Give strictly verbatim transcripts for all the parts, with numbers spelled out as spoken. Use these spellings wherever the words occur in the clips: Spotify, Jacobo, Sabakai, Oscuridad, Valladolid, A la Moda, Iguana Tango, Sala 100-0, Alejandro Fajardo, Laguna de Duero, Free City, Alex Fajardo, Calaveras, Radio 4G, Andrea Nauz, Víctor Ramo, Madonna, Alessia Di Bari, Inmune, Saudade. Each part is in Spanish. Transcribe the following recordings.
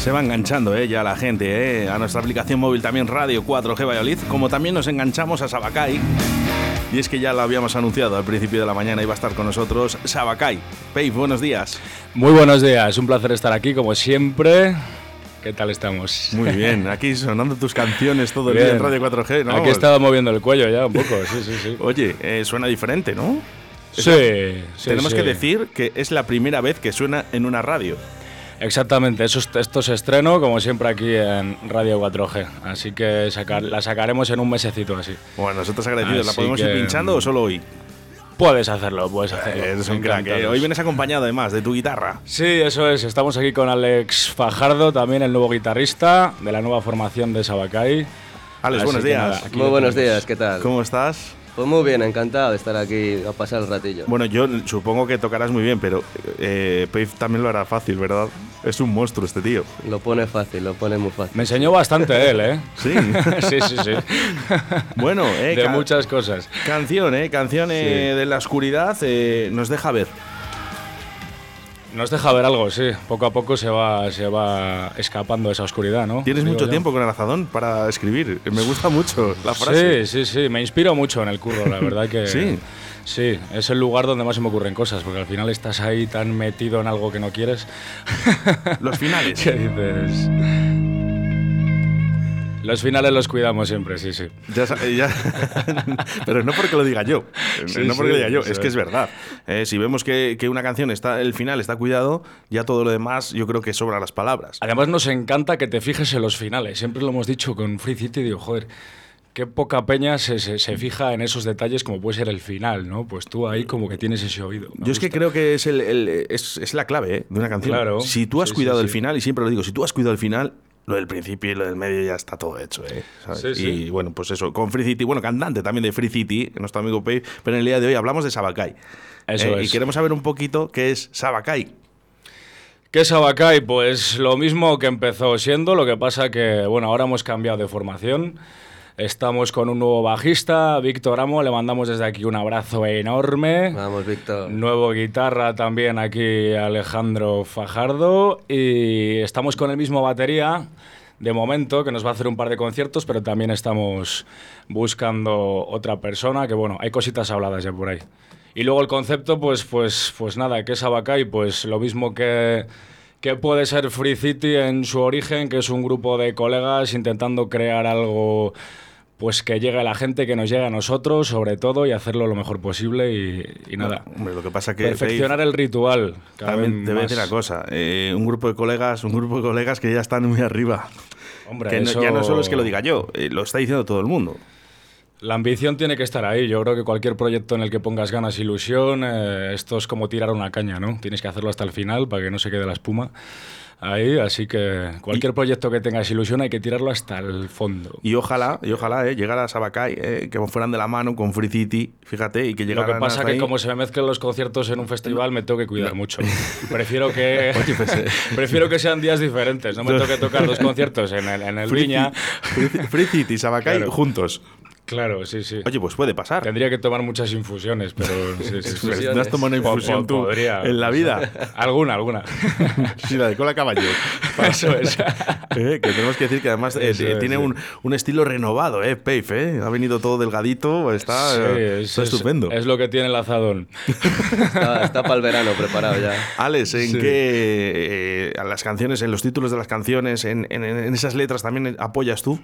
Se va enganchando eh, ya la gente eh, a nuestra aplicación móvil también Radio cuatro G Valladolid, como también nos enganchamos a Sabakai. Y es que ya lo habíamos anunciado al principio de la mañana, iba a estar con nosotros Sabakai. Peif, buenos días. Muy buenos días, un placer estar aquí como siempre. ¿Qué tal estamos? Muy bien, aquí sonando tus canciones todo el bien. Día en Radio cuatro G, ¿no? Aquí estaba moviendo el cuello ya un poco, sí, sí, sí. Oye, eh, suena diferente, ¿no? Es sí, la... sí, Tenemos sí. que decir que es la primera vez que suena en una radio. Exactamente, eso, esto se estreno como siempre aquí en Radio cuatro G, así que sacar, la sacaremos en un mesecito así. Bueno, nosotros agradecidos, así ¿la podemos que... ir pinchando o solo hoy? Puedes hacerlo, puedes hacerlo. Eh, eres un crack, eh. Hoy vienes acompañado además de tu guitarra. Sí, eso es, estamos aquí con Alex Fajardo, también el nuevo guitarrista de la nueva formación de Sabakai. Alex, así buenos días. Nada, Muy buenos días, ¿qué tal? ¿Cómo estás? Pues muy bien, encantado de estar aquí a pasar el ratillo. Bueno, yo supongo que tocarás muy bien, pero eh, Peif también lo hará fácil, ¿verdad? Es un monstruo este tío. Lo pone fácil, lo pone muy fácil. Me enseñó bastante él, ¿eh? Sí. sí, sí, sí. Bueno, eh, de muchas cosas. Canción, ¿eh? Canción eh, sí. de la oscuridad eh, nos deja ver. Nos deja ver algo, sí. Poco a poco se va, se va escapando esa oscuridad, ¿no? Tienes Digo mucho yo. tiempo con el azadón para escribir. Me gusta mucho la frase. Sí, sí, sí. Me inspiro mucho en el curro, la verdad que... Sí. Sí, es el lugar donde más se me ocurren cosas, porque al final estás ahí tan metido en algo que no quieres. Los finales. ¿Qué dices? Los finales los cuidamos siempre, sí, sí. Ya, ya. Pero no porque lo diga yo, sí, no porque sí, lo diga yo, sí. Es que es verdad. Eh, si vemos que, que una canción, está, el final está cuidado, ya todo lo demás yo creo que sobra las palabras. Además nos encanta que te fijes en los finales, siempre lo hemos dicho con Free City, digo, joder, qué poca peña se, se, se fija en esos detalles como puede ser el final, ¿no? Pues tú ahí como que tienes ese oído. Yo es que creo que es, el, el, es, es la clave, ¿eh? De una canción. Claro. Si tú has sí, cuidado sí, el sí. final, y siempre lo digo, si tú has cuidado el final, lo del principio y lo del medio ya está todo hecho, ¿eh? ¿Sabes? Sí, sí. Y bueno, pues eso, con Free City, bueno, cantante también de Free City, nuestro amigo Pei, pero en el día de hoy hablamos de Sabakai. Eso eh, es. Y queremos saber un poquito qué es Sabakai. ¿Qué es Sabakai? Pues lo mismo que empezó siendo, lo que pasa que, bueno, ahora hemos cambiado de formación. Estamos con un nuevo bajista, Víctor Ramo, le mandamos desde aquí un abrazo enorme. Vamos, Víctor. Nuevo guitarra también aquí, Alejandro Fajardo. Y estamos con el mismo batería, de momento, que nos va a hacer un par de conciertos, pero también estamos buscando otra persona, que bueno, hay cositas habladas ya por ahí. Y luego el concepto, pues, pues, pues nada, que es Sabakai, pues lo mismo que... que puede ser Free City en su origen, que es un grupo de colegas intentando crear algo pues que llegue a la gente, que nos llegue a nosotros, sobre todo, y hacerlo lo mejor posible y, y nada. No, hombre, lo que pasa que perfeccionar Faith, el ritual. También te voy a decir una cosa, eh, un grupo de colegas, un grupo de colegas que ya están muy arriba. Hombre, que eso... no, ya no solo es que lo diga yo, eh, lo está diciendo todo el mundo. La ambición tiene que estar ahí. Yo creo que cualquier proyecto en el que pongas ganas, ilusión, eh, esto es como tirar una caña, ¿no? Tienes que hacerlo hasta el final para que no se quede la espuma. ahí, así que cualquier y, proyecto que tengas ilusión hay que tirarlo hasta el fondo. Y ojalá, y ojalá, eh, llegar a Sabakai, eh, que fueran de la mano con Free City, fíjate, y que llegaran. Lo que pasa es que ahí, como se me mezclan los conciertos en un festival, me tengo que cuidar mucho. Prefiero que prefiero que sean días diferentes, no me tengo que tocar dos conciertos en el, en el Free Viña. Free, Free City y Sabakai, claro, juntos. Claro, sí, sí. Oye, pues puede pasar. Tendría que tomar muchas infusiones, pero... Sí, sí, sí. ¿No has tomado una infusión tú podría, en la vida? Alguna, alguna. Sí, la de cola caballo. Eso es. Eh, que tenemos que decir que además eh, eh, tiene un, un estilo renovado, ¿eh? Peif, ¿eh? Ha venido todo delgadito, está, sí, eh, está es, estupendo. Es lo que tiene el azadón. Está, está para el verano preparado ya. Alex, ¿en sí. qué... Eh, las canciones, en los títulos de las canciones, en, en, en esas letras también apoyas tú?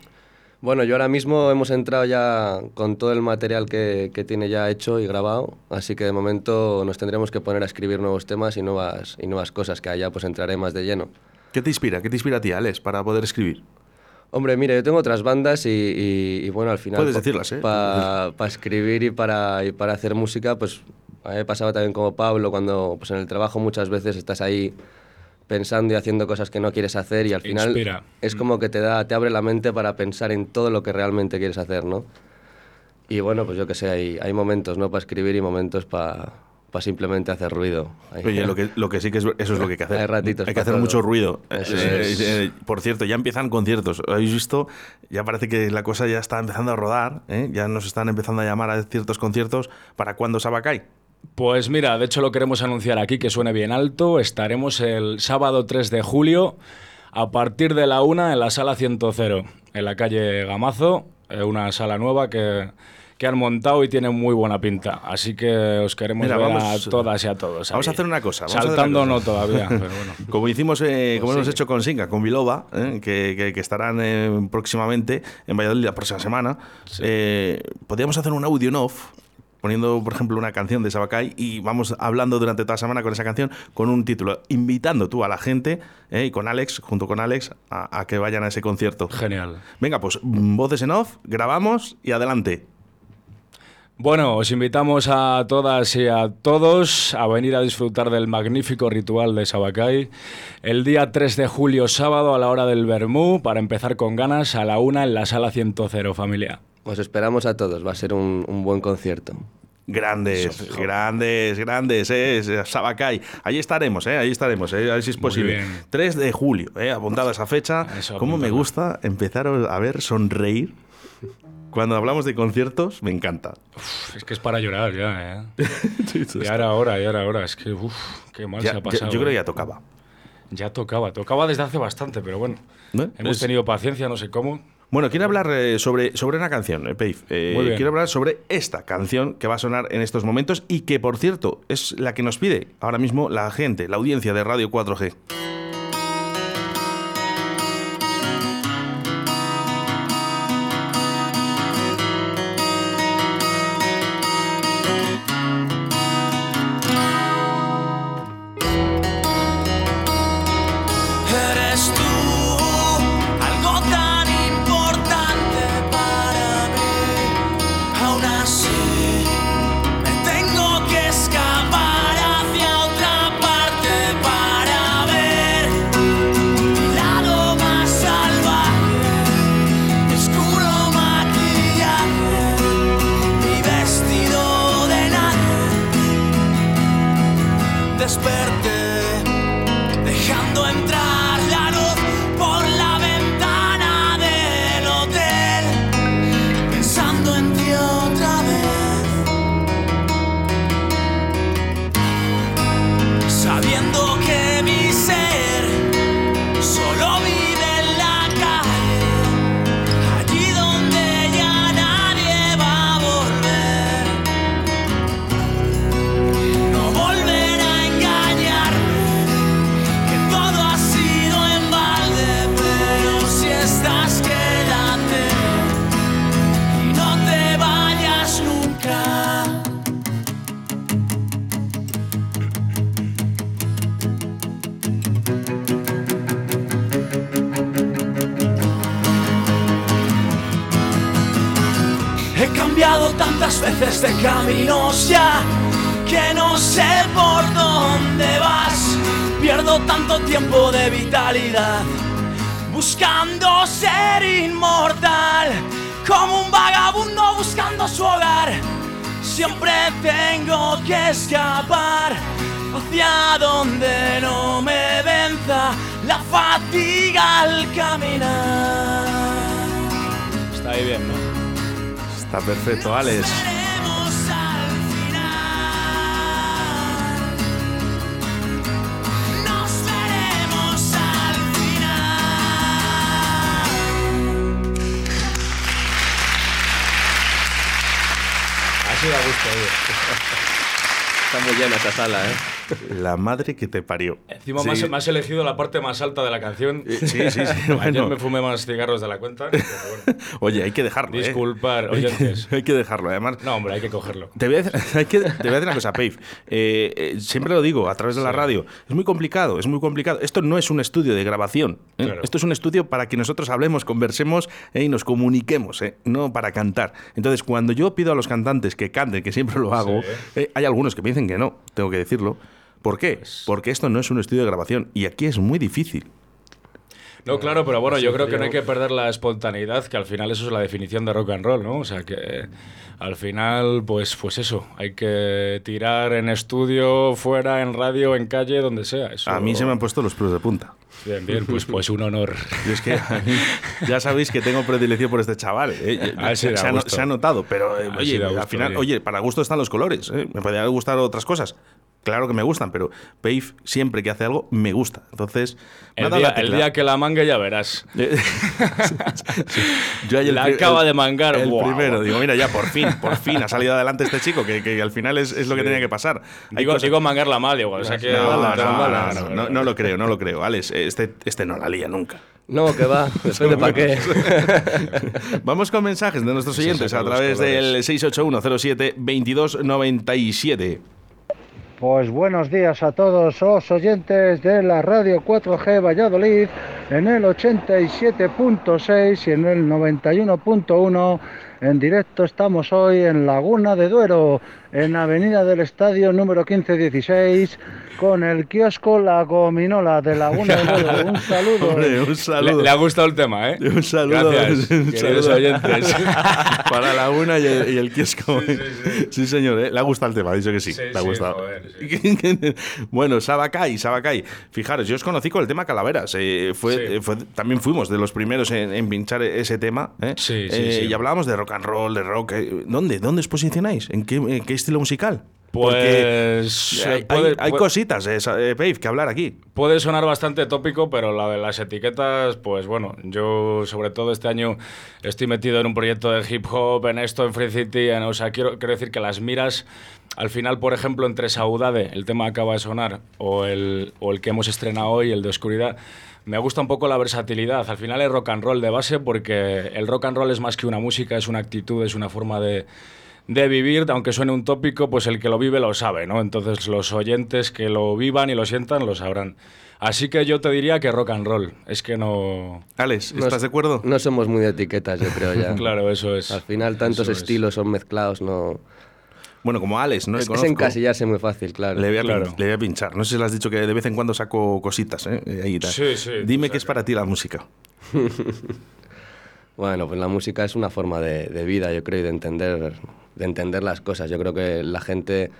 Bueno, yo ahora mismo hemos entrado ya con todo el material que, que tiene ya hecho y grabado, así que de momento nos tendremos que poner a escribir nuevos temas y nuevas, y nuevas cosas, que allá pues entraré más de lleno. ¿Qué te inspira? ¿Qué te inspira a ti, Alex, para poder escribir? Hombre, mira, yo tengo otras bandas y, y, y bueno, al final... Puedes decirlas, ¿eh? Para pa escribir y para, y para hacer música, pues a mí me pasaba también como Pablo, cuando pues en el trabajo muchas veces estás ahí... pensando y haciendo cosas que no quieres hacer, y al final Inspira. es como que te da, te abre la mente para pensar en todo lo que realmente quieres hacer, ¿no? Y bueno, pues yo que sé, hay, hay momentos, ¿no?, para escribir y momentos para pa simplemente hacer ruido. Hay, Oye, lo que, lo que sí que es, eso es lo que hay que hacer. Hay ratitos. Hay que hacer todo. mucho ruido. Eso es. eh, eh, por cierto, ya empiezan conciertos. ¿Habéis visto? Ya parece que la cosa ya está empezando a rodar, ¿eh? Ya nos están empezando a llamar a ciertos conciertos. ¿Para cuándo Sabakai? Pues mira, de hecho lo queremos anunciar aquí, que suene bien alto. Estaremos el sábado tres de julio a partir de la una en la Sala cien cero, en la calle Gamazo, una sala nueva que, que han montado y tiene muy buena pinta. Así que os queremos mira, ver vamos, a todas y a todos. Vamos ahí. a hacer una cosa. Saltando una cosa. no todavía, pero bueno. Como hicimos, eh, como pues hemos sí. hecho con Singa, con Biloba, eh, que, que, que estarán eh, próximamente en Valladolid la próxima semana, sí. eh, podríamos hacer un audio en off, poniendo, por ejemplo, una canción de Sabakai y vamos hablando durante toda la semana con esa canción, con un título, invitando tú a la gente, ¿eh?, y con Alex, junto con Alex, a, a que vayan a ese concierto. Genial. Venga, pues, voces en off, grabamos y adelante. Bueno, os invitamos a todas y a todos a venir a disfrutar del magnífico ritual de Sabakai el día tres de julio, sábado, a la hora del vermú, para empezar con ganas, a la una en la Sala cien cero, familia. Os esperamos a todos, va a ser un, un buen concierto. Grandes, Eso, grandes, grandes, ¿eh? Sabakai. Ahí estaremos, ¿eh? Ahí estaremos, ¿eh? A ver si es posible. tres de julio, ¿eh? Apuntado a esa fecha. Eso, ¿Cómo apuntado. me gusta empezar a ver sonreír? Cuando hablamos de conciertos, me encanta. Uf, es que es para llorar ya, ¿eh? Ya era hora, ya era hora. Es que, uff, qué mal ya, se ha pasado. Ya, yo creo que ya tocaba. Ya tocaba, tocaba desde hace bastante, pero bueno. ¿No? Hemos es... tenido paciencia, no sé cómo. Bueno, quiero hablar eh, sobre, sobre una canción, eh, Peif. Eh, quiero hablar sobre esta canción que va a sonar en estos momentos y que, por cierto, es la que nos pide ahora mismo la gente, la audiencia de Radio cuatro G. Veces de caminos ya que no sé por dónde vas. Pierdo tanto tiempo de vitalidad buscando ser inmortal, como un vagabundo buscando su hogar. Siempre tengo que escapar hacia donde no me venza la fatiga al caminar. Está ahí bien, ¿no? Está perfecto, Alex. A gusto, está muy llena esta sala, ¿eh? La madre que te parió. Encima sí. más, más elegido la parte más alta de la canción. Sí, sí, sí. Ayer bueno. me fumé más cigarros de la cuenta. Pero bueno. Oye, hay que dejarlo. Disculpar, ¿eh? oyentes. Hay que, hay que dejarlo, además. No, hombre, hay que cogerlo. Te voy a decir, hay que, te voy a decir una cosa, Peif. Eh, eh, siempre lo digo a través de sí. la radio. Es muy complicado, es muy complicado. Esto no es un estudio de grabación, ¿eh? Claro. Esto es un estudio para que nosotros hablemos, conversemos eh, y nos comuniquemos, ¿eh? No para cantar. Entonces, cuando yo pido a los cantantes que canten, que siempre lo hago, sí. eh, hay algunos que me dicen que no, tengo que decirlo. ¿Por qué? Porque esto no es un estudio de grabación y aquí es muy difícil. No, claro, pero bueno, yo creo que no hay que perder la espontaneidad, que al final eso es la definición de rock and roll, ¿no? O sea, que al final, pues, pues eso, hay que tirar en estudio, fuera, en radio, en calle, donde sea. Eso... A mí se me han puesto los pelos de punta. Bien, bien, pues, pues un honor. Y es que ya sabéis que tengo predilección por este chaval, ¿eh? Ah, sí, se, ha, se ha notado, pero eh, oye, sí, gusto, al final, bien. Oye, para gusto están los colores, ¿eh? Me podrían gustar otras cosas. Claro que me gustan, pero Peif siempre que hace algo me gusta. Entonces, el día, el día que la manga ya verás. Yo ayer la el, acaba el, de mangar. El wow. primero, digo, mira, ya por fin, por fin ha salido adelante este chico, que, que al final es, es lo que sí. tenía que pasar. Hay digo, digo mangarla mal, igual. O sea que no, no, no, no, no, no, no lo creo, no lo creo. Alex, este, este no la lía nunca. No, que va, depende para qué. Vamos con mensajes de nuestros oyentes a través del seis ocho uno cero siete veintidós noventa y siete. Pues buenos días a todos los oyentes de la Radio cuatro G Valladolid en el ochenta y siete punto seis y en el noventa y uno punto uno. En directo estamos hoy en Laguna de Duero, en Avenida del Estadio número quince dieciséis, con el kiosco La Gominola de Laguna de Duero. Un saludo. Hombre, un saludo. Le, le ha gustado el tema, ¿eh? Un saludo. Gracias, un queridos saludo. oyentes. Para Laguna y el, y el kiosco. Sí, sí, sí. Sí, señor, ¿eh? Le ha gustado el tema, ha dicho que sí. sí le ha gustado. Sí, joder, sí. Bueno, Sabakai, Sabakai. Fijaros, yo os conocí con el tema Calaveras. Eh, fue, sí. eh, fue, también fuimos de los primeros en, en pinchar ese tema. ¿eh? Sí, sí, eh, sí. Y hablábamos de rock and roll, de rock. Eh, ¿Dónde? ¿Dónde os posicionáis? ¿En qué, en qué estilo musical? Pues hay, puede, hay, hay puede, cositas, eh, eh, Peif, que hablar aquí. Puede sonar bastante tópico, pero la de las etiquetas, pues bueno, yo sobre todo este año estoy metido en un proyecto de hip hop, en esto, en Free City, en, o sea, quiero, quiero decir que las miras, al final, por ejemplo, entre Saudade, el tema acaba de sonar, o el, o el que hemos estrenado hoy, el de Oscuridad, me gusta un poco la versatilidad. Al final es rock and roll de base, porque el rock and roll es más que una música, es una actitud, es una forma de... de vivir, aunque suene un tópico, pues el que lo vive lo sabe, ¿no? Entonces los oyentes que lo vivan y lo sientan lo sabrán. Así que yo te diría que rock and roll. Es que no... Alex, ¿estás Nos, de acuerdo? No somos muy de etiquetas, yo creo ya. Claro, eso es. Al final tantos eso estilos es. son mezclados, no... Bueno, como Alex, no es, le conozco. Es encasillarse muy fácil, claro. Le voy, a claro. Pin, le voy a pinchar. No sé si le has dicho que de vez en cuando saco cositas, ¿eh? Ahí, tal. Sí, sí. Dime pues qué es para ti la música. Bueno, pues la música es una forma de, de vida, yo creo, y de entender... de entender las cosas. Yo creo que la gente,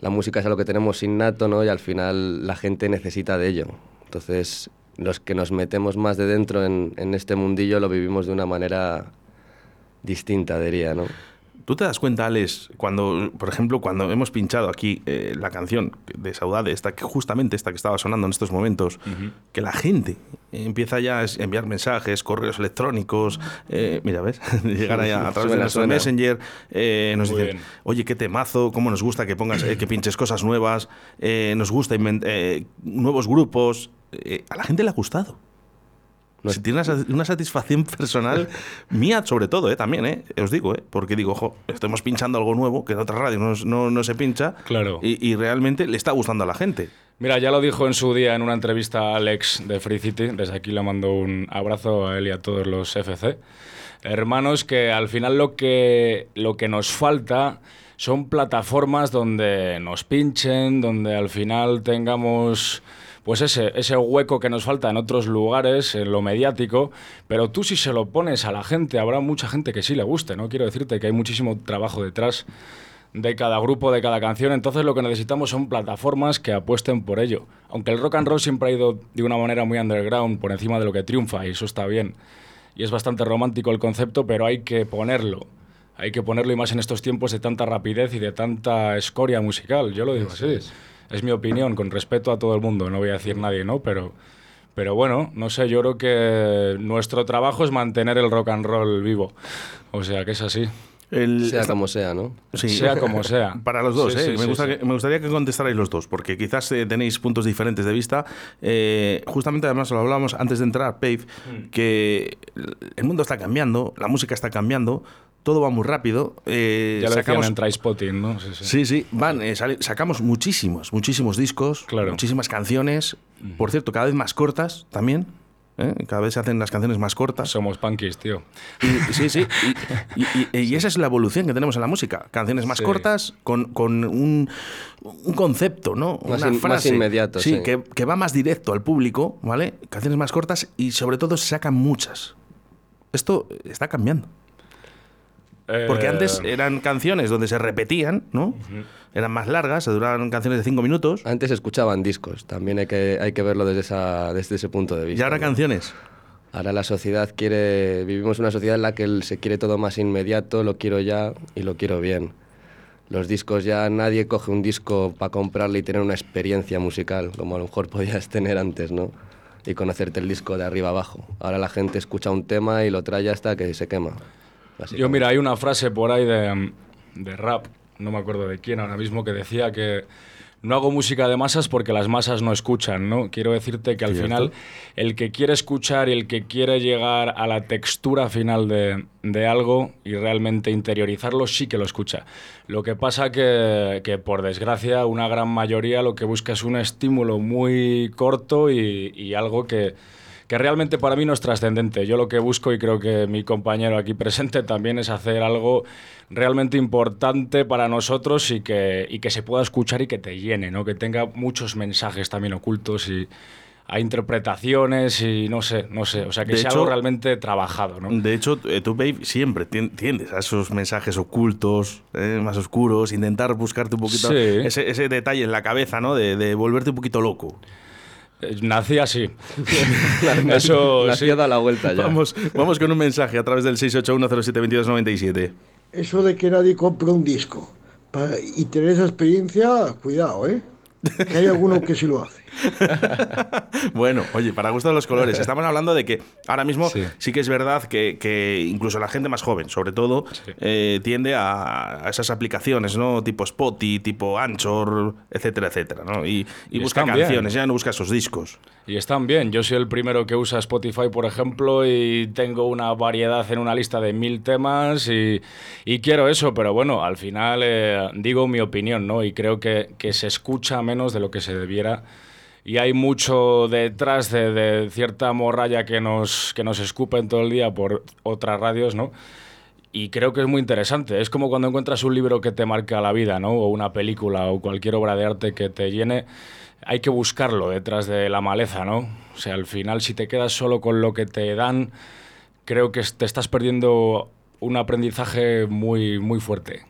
la música es algo que tenemos innato, ¿no? Y al final la gente necesita de ello. Entonces, los que nos metemos más de dentro en, en este mundillo lo vivimos de una manera distinta, diría, ¿no? ¿Tú te das cuenta, Alex, cuando, por ejemplo, cuando hemos pinchado aquí eh, la canción de Saudade, esta que justamente esta que estaba sonando en estos momentos, uh-huh. que la gente empieza ya a enviar mensajes, correos electrónicos, eh, mira, ¿ves? Llegar allá a través suena, de nuestro suena. Messenger, eh, nos dicen, bien. oye, qué temazo, cómo nos gusta que pongas, eh, que pinches cosas nuevas, eh, nos gusta invent- eh, nuevos grupos, eh, a la gente le ha gustado. No, si tiene una, una satisfacción personal mía, sobre todo, ¿eh? También, ¿eh? Os digo, ¿eh? Porque digo, jo, estamos pinchando algo nuevo que en otras radios no, no, no se pincha. Claro. Y, y realmente le está gustando a la gente. Mira, ya lo dijo en su día en una entrevista a Alex de Free City. Desde aquí le mando un abrazo a él y a todos los F C. Hermanos, que al final lo que, lo que nos falta son plataformas donde nos pinchen, donde al final tengamos... pues ese, ese hueco que nos falta en otros lugares, en lo mediático, pero tú si se lo pones a la gente, habrá mucha gente que sí le guste, ¿no? Quiero decirte que hay muchísimo trabajo detrás de cada grupo, de cada canción, entonces lo que necesitamos son plataformas que apuesten por ello. Aunque el rock and roll siempre ha ido de una manera muy underground, por encima de lo que triunfa, y eso está bien. Y es bastante romántico el concepto, pero hay que ponerlo. Hay que ponerlo, y más en estos tiempos de tanta rapidez y de tanta escoria musical, yo lo digo así. Es, es mi opinión, con respeto a todo el mundo, no voy a decir nadie, ¿no? Pero... Pero bueno, no sé, yo creo que nuestro trabajo es mantener el rock and roll vivo. O sea, que es así. El... Sea como sea, ¿no? Sí. Sea como sea. Para los dos, sí, ¿eh? Sí, me, sí, gusta sí. Que, me gustaría que contestarais los dos, porque quizás eh, tenéis puntos diferentes de vista. Eh, justamente, además, lo hablábamos antes de entrar, Pave, mm. que el mundo está cambiando, la música está cambiando, todo va muy rápido. Eh, ya lo sacamos... decían en Trainspotting, ¿no? Sí, sí, sí, sí. Van, eh, sale, sacamos muchísimos, muchísimos discos, claro. Muchísimas canciones. Mm. Por cierto, cada vez más cortas también. ¿Eh? Cada vez se hacen las canciones más cortas. Somos punkis, tío. Y, sí, sí. Y, y, y, y esa es la evolución que tenemos en la música. Canciones más sí. cortas, con, con un, un concepto, ¿no? Más, Una in, frase, más inmediato. Sí, sí. Que, que va más directo al público, ¿vale? Canciones más cortas y, sobre todo, se sacan muchas. Esto está cambiando. Porque antes eran canciones donde se repetían, ¿no? Uh-huh. Eran más largas, se duraban canciones de cinco minutos. Antes escuchaban discos, también hay que, hay que verlo desde, esa, desde ese punto de vista. ¿Y ahora ¿no? canciones? Ahora la sociedad quiere... Vivimos una sociedad en la que se quiere todo más inmediato, lo quiero ya y lo quiero bien. Los discos ya... Nadie coge un disco para comprarle y tener una experiencia musical, como a lo mejor podías tener antes, ¿no? Y conocerte el disco de arriba abajo. Ahora la gente escucha un tema y lo trae hasta que se quema. Yo, mira, hay una frase por ahí de, de rap, no me acuerdo de quién ahora mismo, que decía que no hago música de masas porque las masas no escuchan, ¿no? Quiero decirte que al ¿Cierto? final el que quiere escuchar y el que quiere llegar a la textura final de, de algo y realmente interiorizarlo sí que lo escucha. Lo que pasa que, que, por desgracia, una gran mayoría lo que busca es un estímulo muy corto y, y algo que... que realmente para mí no es trascendente. Yo lo que busco, y creo que mi compañero aquí presente también, es hacer algo realmente importante para nosotros y que, y que se pueda escuchar y que te llene, ¿no? Que tenga muchos mensajes también ocultos y a interpretaciones y no sé, no sé. O sea, que de sea hecho, algo realmente trabajado, ¿no? De hecho, tú, Babe, siempre tiendes a esos mensajes ocultos, eh, más oscuros, intentar buscarte un poquito sí. ese, ese detalle en la cabeza, ¿no? De, de volverte un poquito loco. Nací así. Eso la sí. da la vuelta ya. Vamos, vamos con un mensaje a través del seis ocho uno cero siete dos dos nueve siete. Eso de que nadie compra un disco para, y tener esa experiencia, cuidado, ¿eh? Que hay alguno que sí lo hace. Bueno, oye, para gusto de los colores. Estamos hablando de que ahora mismo sí, sí que es verdad que, que incluso la gente más joven, sobre todo, sí. eh, tiende a, a esas aplicaciones, ¿no? Tipo Spotify, tipo Anchor, etcétera, etcétera, ¿no? Y, y, y busca canciones, bien. Ya no busca esos discos. Y están bien. Yo soy el primero que usa Spotify, por ejemplo, y tengo una variedad en una lista de mil temas y, y quiero eso, pero bueno, al final eh, digo mi opinión, ¿no? Y creo que, que se escucha menos de lo que se debiera. Y hay mucho detrás de, de cierta morralla que nos, que nos escupen todo el día por otras radios, ¿no? Y creo que es muy interesante. Es como cuando encuentras un libro que te marca la vida, ¿no? O una película o cualquier obra de arte que te llene. Hay que buscarlo detrás de la maleza, ¿no? O sea, al final, si te quedas solo con lo que te dan, creo que te estás perdiendo un aprendizaje muy, muy fuerte.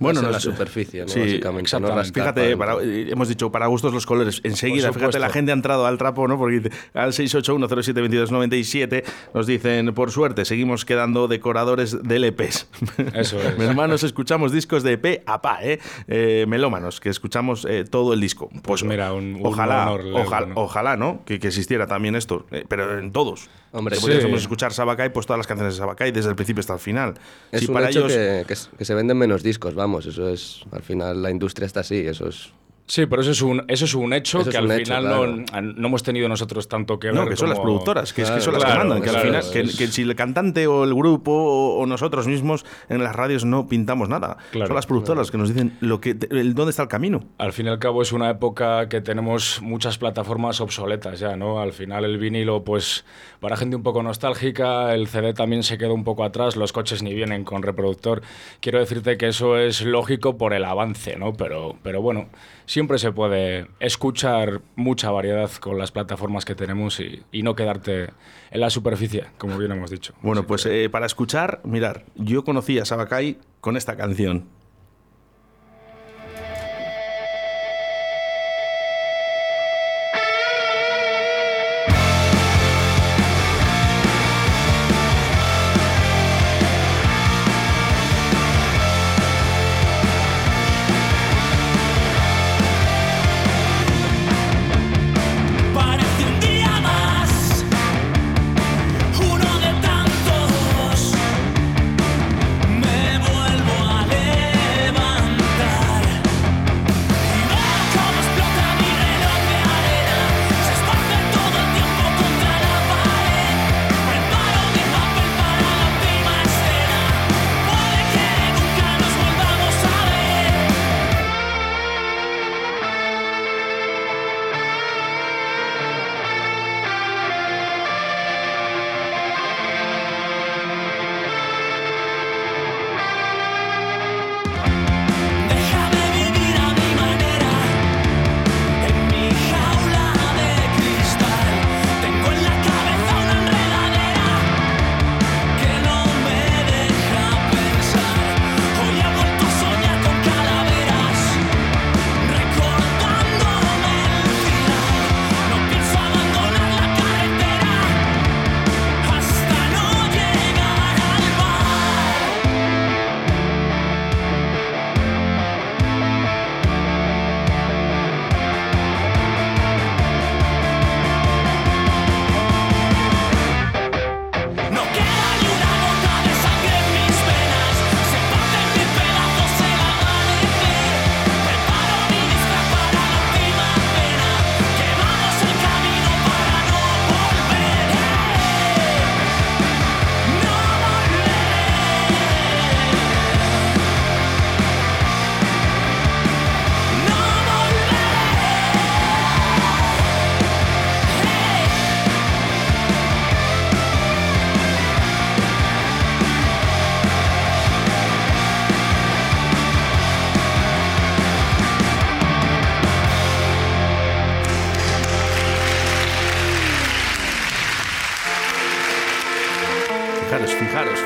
Bueno, no, la superficie, ¿no? Sí, básicamente. No, fíjate, para, hemos dicho para gustos los colores. Enseguida, fíjate, la gente ha entrado al trapo, ¿no? Porque al seis ocho uno cero siete dos dos nueve siete nos dicen, por suerte, seguimos quedando decoradores de L P s. Eso es. Mis hermanos, escuchamos discos de E P a pa, ¿eh? eh melómanos, que escuchamos eh, todo el disco. Pues, pues mira, un, ojalá, un honor. Ojalá, ¿no? Ojalá, ¿no? Que, que existiera también esto, eh, pero en todos. Hombre, sí. Podríamos escuchar Sabakai, pues todas las canciones de Sabakai, desde el principio hasta el final. Es si un para hecho ellos... que, que, que se venden menos discos, vamos. Eso es, al final la industria está así, eso es... Sí, pero eso es un, eso es un hecho eso que un al hecho, final claro. no, no hemos tenido nosotros tanto que ver. No, que como... son las productoras, que, claro, es que son las claro, que mandan. Que, claro, al final, que, que si el cantante o el grupo o, o nosotros mismos en las radios no pintamos nada. Claro, son las productoras claro. que nos dicen lo que, el, dónde está el camino. Al fin y al cabo es una época que tenemos muchas plataformas obsoletas ya, ¿no? Al final el vinilo, pues, para gente un poco nostálgica, el C D también se quedó un poco atrás, los coches ni vienen con reproductor. Quiero decirte que eso es lógico por el avance, ¿no? Pero, pero bueno... Sí siempre se puede escuchar mucha variedad con las plataformas que tenemos y, y no quedarte en la superficie, como bien hemos dicho. Bueno, pues eh, para escuchar, mirar, yo conocí a Sabakai con esta canción.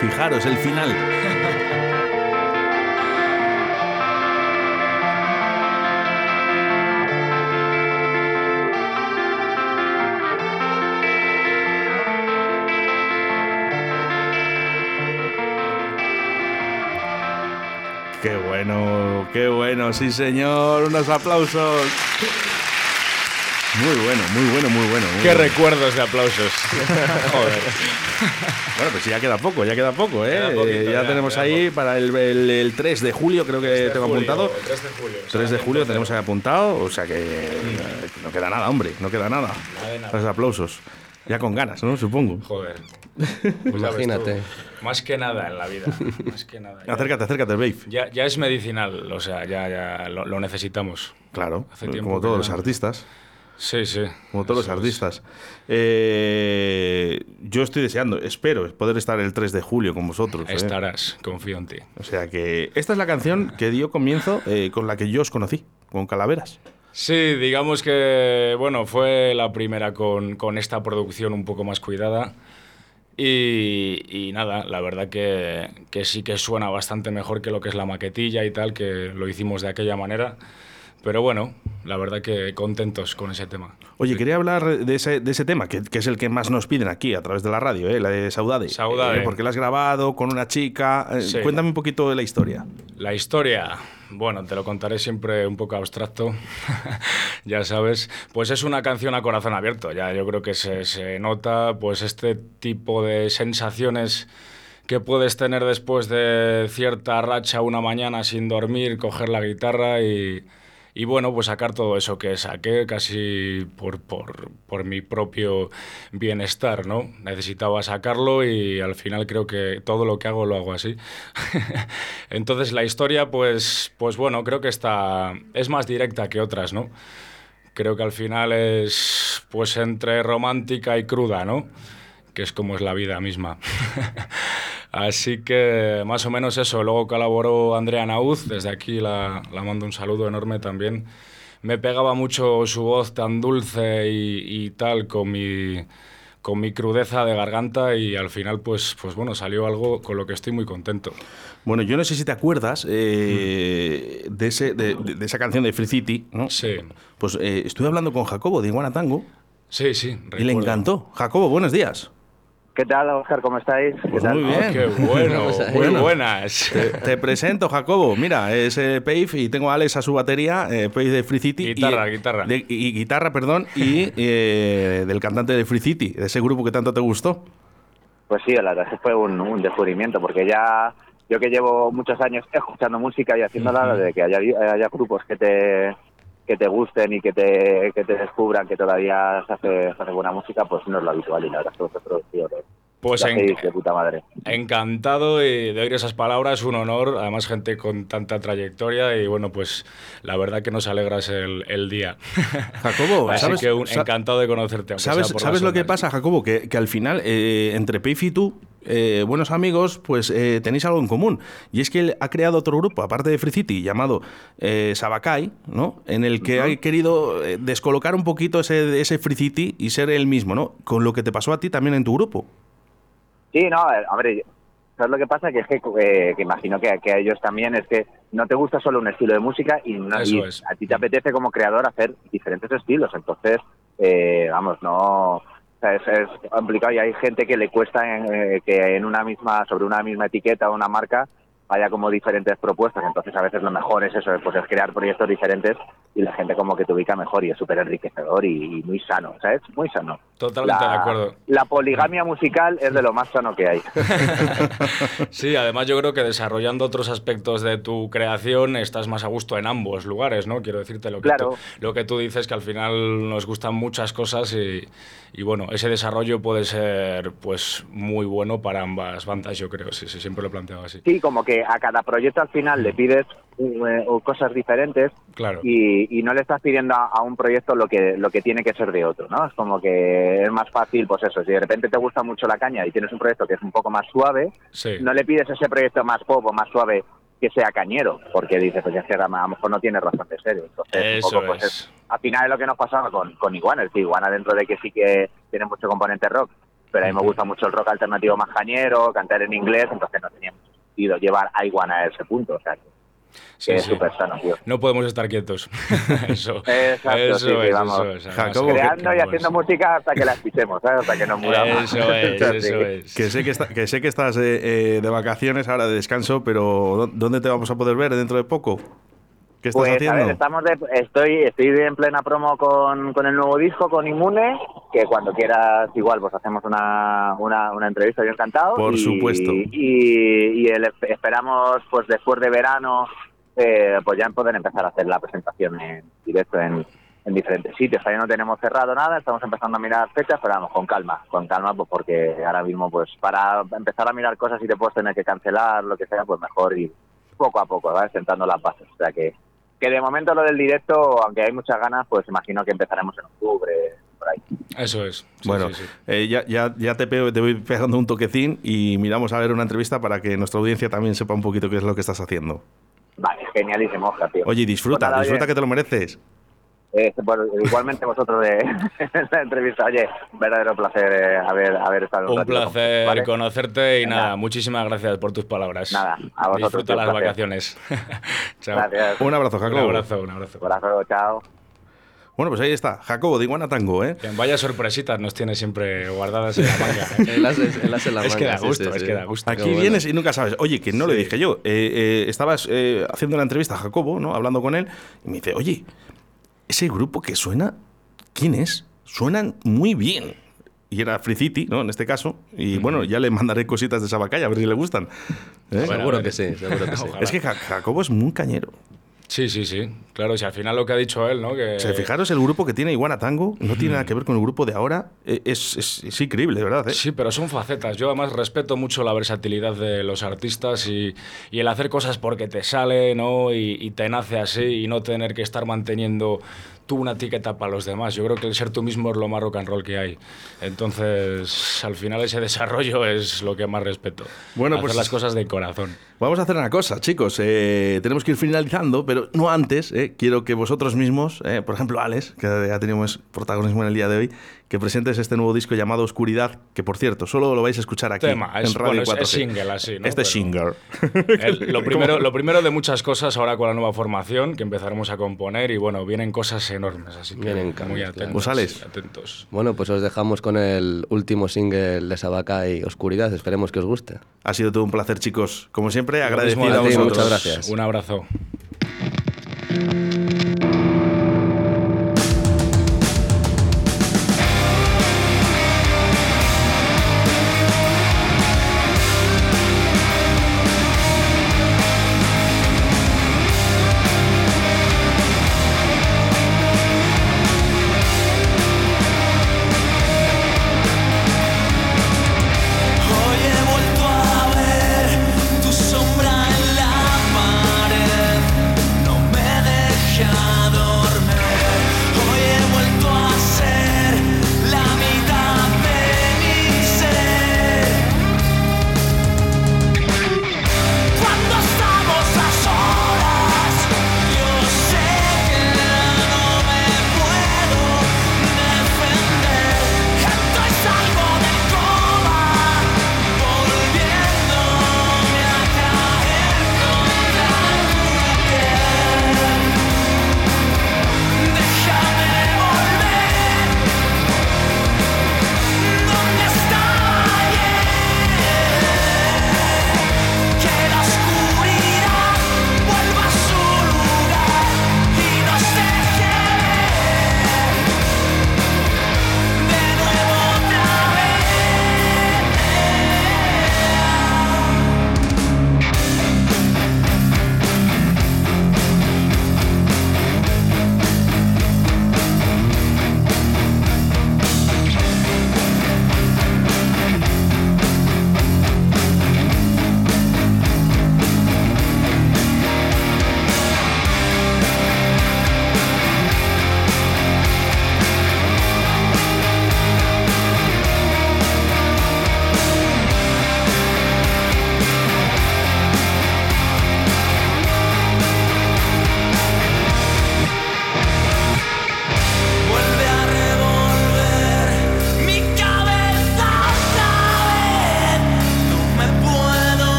Fijaros, el final. Qué bueno, qué bueno, sí señor, unos aplausos. Muy bueno, muy bueno, muy bueno. Muy Qué bueno. Recuerdos de aplausos. Joder. Bueno, pues ya queda poco, ya queda poco, ¿eh? Queda poquito, ya, ya tenemos queda ahí poco. Para el, el, el tres de julio, creo que tengo julio, apuntado. El tres de julio. O sea, tres de julio tenemos ahí apuntado, o sea que mm. no queda nada, hombre, no queda nada. Nada de nada. Los aplausos. Ya con ganas, ¿no? Supongo. Joder. Pues imagínate. Más que nada en la vida. Más que nada. Ya, acércate, acércate, babe. Ya, ya es medicinal, o sea, ya, ya lo, lo necesitamos. Claro, hace tiempo como todos los artistas. Sí, sí. Como todos los artistas. Eh, yo estoy deseando, espero poder estar el tres de julio con vosotros. Estarás, eh. confío en ti. O sea que esta es la canción que dio comienzo eh, con la que yo os conocí, con Calaveras. Sí, digamos que bueno, fue la primera con, con esta producción un poco más cuidada. Y, y nada, la verdad que, que sí que suena bastante mejor que lo que es la maquetilla y tal, que lo hicimos de aquella manera. Pero bueno, la verdad que contentos con ese tema. Oye, quería hablar de ese, de ese tema, que, que es el que más nos piden aquí a través de la radio, ¿eh? La de Saudade. Saudade. Eh, porque la has grabado con una chica. Eh, sí. Cuéntame un poquito de la historia. La historia, bueno, te lo contaré siempre un poco abstracto, ya sabes. Pues es una canción a corazón abierto, ya yo creo que se, se nota pues este tipo de sensaciones que puedes tener después de cierta racha una mañana sin dormir, coger la guitarra y... Y bueno, pues sacar todo eso que saqué casi por, por, por mi propio bienestar, ¿no? Necesitaba sacarlo y al final creo que todo lo que hago lo hago así. Entonces la historia, pues, pues bueno, creo que está, es más directa que otras, ¿no? Creo que al final es pues entre romántica y cruda, ¿no? Que es como es la vida misma. Así que más o menos eso. Luego colaboró Andrea Nauz, desde aquí la, la mando un saludo enorme también. me pegaba mucho su voz tan dulce y, y tal con mi, con mi crudeza de garganta, y al final pues, pues bueno, salió algo con lo que estoy muy contento. Bueno, yo no sé si te acuerdas eh, de, ese, de, de esa canción de Free City, ¿no? Sí. Pues eh, estuve hablando con Jacobo de Iguana Tango. Sí, sí, recuerdo. Y le encantó. Jacobo, buenos días. ¿Qué tal, Oscar? ¿Cómo estáis? ¿Qué pues tal? Muy bien. Oh, qué bueno, muy buenas. Te, te presento, Jacobo. Mira, es eh, Peif, y tengo a Alex a su batería, eh, Peif de Free City. Guitarra, y, guitarra. De, y guitarra, perdón, y eh, del cantante de Free City, de ese grupo que tanto te gustó. Pues sí, la verdad fue un, un descubrimiento, porque ya yo que llevo muchos años escuchando música y haciéndola, de que haya, haya grupos que te... que te gusten y que te, que te descubran que todavía se hace, se hace buena música, pues no es lo habitual, y la verdad es que vosotros, tío, lo, pues lo hacéis en, de puta madre. Encantado de oír esas palabras, un honor, además gente con tanta trayectoria, y bueno, pues la verdad que nos alegras el, el día. Jacobo, así ¿sabes? que un, encantado de conocerte. ¿Sabes, ¿sabes lo que pasa, Jacobo? Que, que al final, eh, entre Peif y tú, Eh, buenos amigos, pues eh, tenéis algo en común, y es que él ha creado otro grupo aparte de Free City llamado eh, Sabakai, ¿no? En el que uh-huh. ha querido eh, descolocar un poquito ese, ese Free City y ser él mismo, ¿no? Con lo que te pasó a ti también en tu grupo. Sí, no, a ver, ¿sabes lo que pasa? Que es que, eh, que imagino que, que a ellos también es que no te gusta solo un estilo de música y, no, y a ti te apetece como creador hacer diferentes estilos, entonces eh, vamos, no... Es, es complicado, y hay gente que le cuesta en, eh, que en una misma, sobre una misma etiqueta o una marca haya como diferentes propuestas, entonces a veces lo mejor es eso, pues es crear proyectos diferentes y la gente como que te ubica mejor, y es súper enriquecedor y, y muy sano, ¿sabes? Muy sano. Totalmente la, de acuerdo. La poligamia musical es de lo más sano que hay. Sí, además yo creo que desarrollando otros aspectos de tu creación estás más a gusto en ambos lugares, ¿no? Quiero decirte lo que, claro. tú, lo que tú dices, que al final nos gustan muchas cosas y, y bueno, ese desarrollo puede ser pues muy bueno para ambas bandas, yo creo, sí, sí, siempre lo he planteado así. Sí, como que a cada proyecto al final le pides uh, cosas diferentes, claro. y, y no le estás pidiendo a, a un proyecto lo que lo que tiene que ser de otro, ¿no? Es como que es más fácil, pues eso, si de repente te gusta mucho la caña y tienes un proyecto que es un poco más suave, sí. no le pides ese proyecto más pop o más suave que sea cañero, porque dices, pues ya que a lo mejor no tiene razón de ser. Entonces, eso un poco, pues, es. es. Al final es lo que nos pasaba con, con Iguana, es que Iguana, dentro de que sí que tiene mucho componente rock, pero a mí me gusta mucho el rock alternativo más cañero, cantar en inglés, entonces no teníamos llevar a Iguana a ese punto, o sea, que sí, es súper sí. sano, tío. No podemos estar quietos. eso, Exacto, eso sí, es, vamos. Eso es, Jacobo, creando que, y haciendo eso. música hasta que la escuchemos, ¿sabes? Hasta que nos muramos. Eso es, eso es. Que sé que, está, que, sé que estás eh, de vacaciones, ahora de descanso, pero ¿dónde te vamos a poder ver dentro de poco? ¿Qué estás pues, haciendo? A ver, estamos de, estoy, estoy en plena promo con, con el nuevo disco, con Inmune, que cuando quieras igual pues hacemos una, una, una entrevista, yo encantado. Por y, supuesto. Y, y el, esperamos pues después de verano eh, pues ya poder empezar a hacer la presentación en directo en, en diferentes sitios. Ahí no tenemos cerrado nada, estamos empezando a mirar fechas, pero vamos, con calma, con calma, pues porque ahora mismo pues para empezar a mirar cosas y te puedes tener que cancelar, lo que sea, pues mejor ir poco a poco, ¿vale? Sentando las bases, o sea que... Que de momento lo del directo, aunque hay muchas ganas, pues imagino que empezaremos en octubre, por ahí. Eso es. Sí, bueno, sí, sí. Eh, ya, ya, ya te, pego, te voy pegando un toquecín y miramos a ver una entrevista para que nuestra audiencia también sepa un poquito qué es lo que estás haciendo. Vale, genialísimo, Oscar, tío. Oye, disfruta, pues nada, disfruta oye. que te lo mereces. Eh, bueno, igualmente vosotros de la entrevista. Oye, verdadero placer eh, haber, haber estado. Un, un placer con, ¿vale? conocerte y nada, nada, muchísimas gracias por tus palabras. Nada, a vosotros. Disfruta las placer. vacaciones. Chao. Gracias. Un abrazo, Jacobo. Un abrazo, un abrazo. Un abrazo, chao. Bueno, pues ahí está, Jacobo de Iguana Tango, ¿eh? Vaya sorpresitas nos tiene siempre guardadas en la manga. ¿eh? Enlaces, enlaces, enlaces en la manga. Es que da gusto, sí, sí, es que da gusto. Aquí bueno. vienes y nunca sabes. Oye, que no sí. le dije yo. Eh, eh, estabas eh, haciendo una entrevista a Jacobo, ¿no? Hablando con él, y me dice, oye... Ese grupo que suena, ¿quién es? Suenan muy bien. Y era Free City, ¿no? En este caso. Y bueno, ya le mandaré cositas de Sabakai a ver si le gustan. ¿Eh? Bueno, seguro que sí, seguro que sí. Es que Jacobo es muy cañero. Sí, sí, sí. Claro, si al final lo que ha dicho él, ¿no? Que... O sea, fijaros, el grupo que tiene Iguana Tango no tiene nada que ver con el grupo de ahora. Es, es, es increíble, ¿verdad? ¿Eh? Sí, pero son facetas. Yo además respeto mucho la versatilidad de los artistas y, y el hacer cosas porque te sale, ¿no? Y, y te nace así y no tener que estar manteniendo... tú una etiqueta para los demás. Yo creo que el ser tú mismo es lo más rock and roll que hay. Entonces, al final ese desarrollo es lo que más respeto. Bueno, hacer pues las cosas de corazón. Vamos a hacer una cosa, chicos. Eh, tenemos que ir finalizando, pero no antes. Eh, quiero que vosotros mismos, eh, por ejemplo, Alex, que ha tenido más protagonismo en el día de hoy, que presentes este nuevo disco llamado Oscuridad, que por cierto, solo lo vais a escuchar aquí Tema, en es, Radio bueno, cuatro G. Es single así, ¿no? Este es single. El, lo, primero, lo primero de muchas cosas ahora con la nueva formación, que empezaremos a componer y bueno, vienen cosas enormes, así que vienen muy atentos. Pues Alex, atentos. Bueno, pues os dejamos con el último single de Sabakai, Oscuridad, esperemos que os guste. Ha sido todo un placer, chicos. Como siempre, agradecido a vosotros. Muchas gracias. Un abrazo.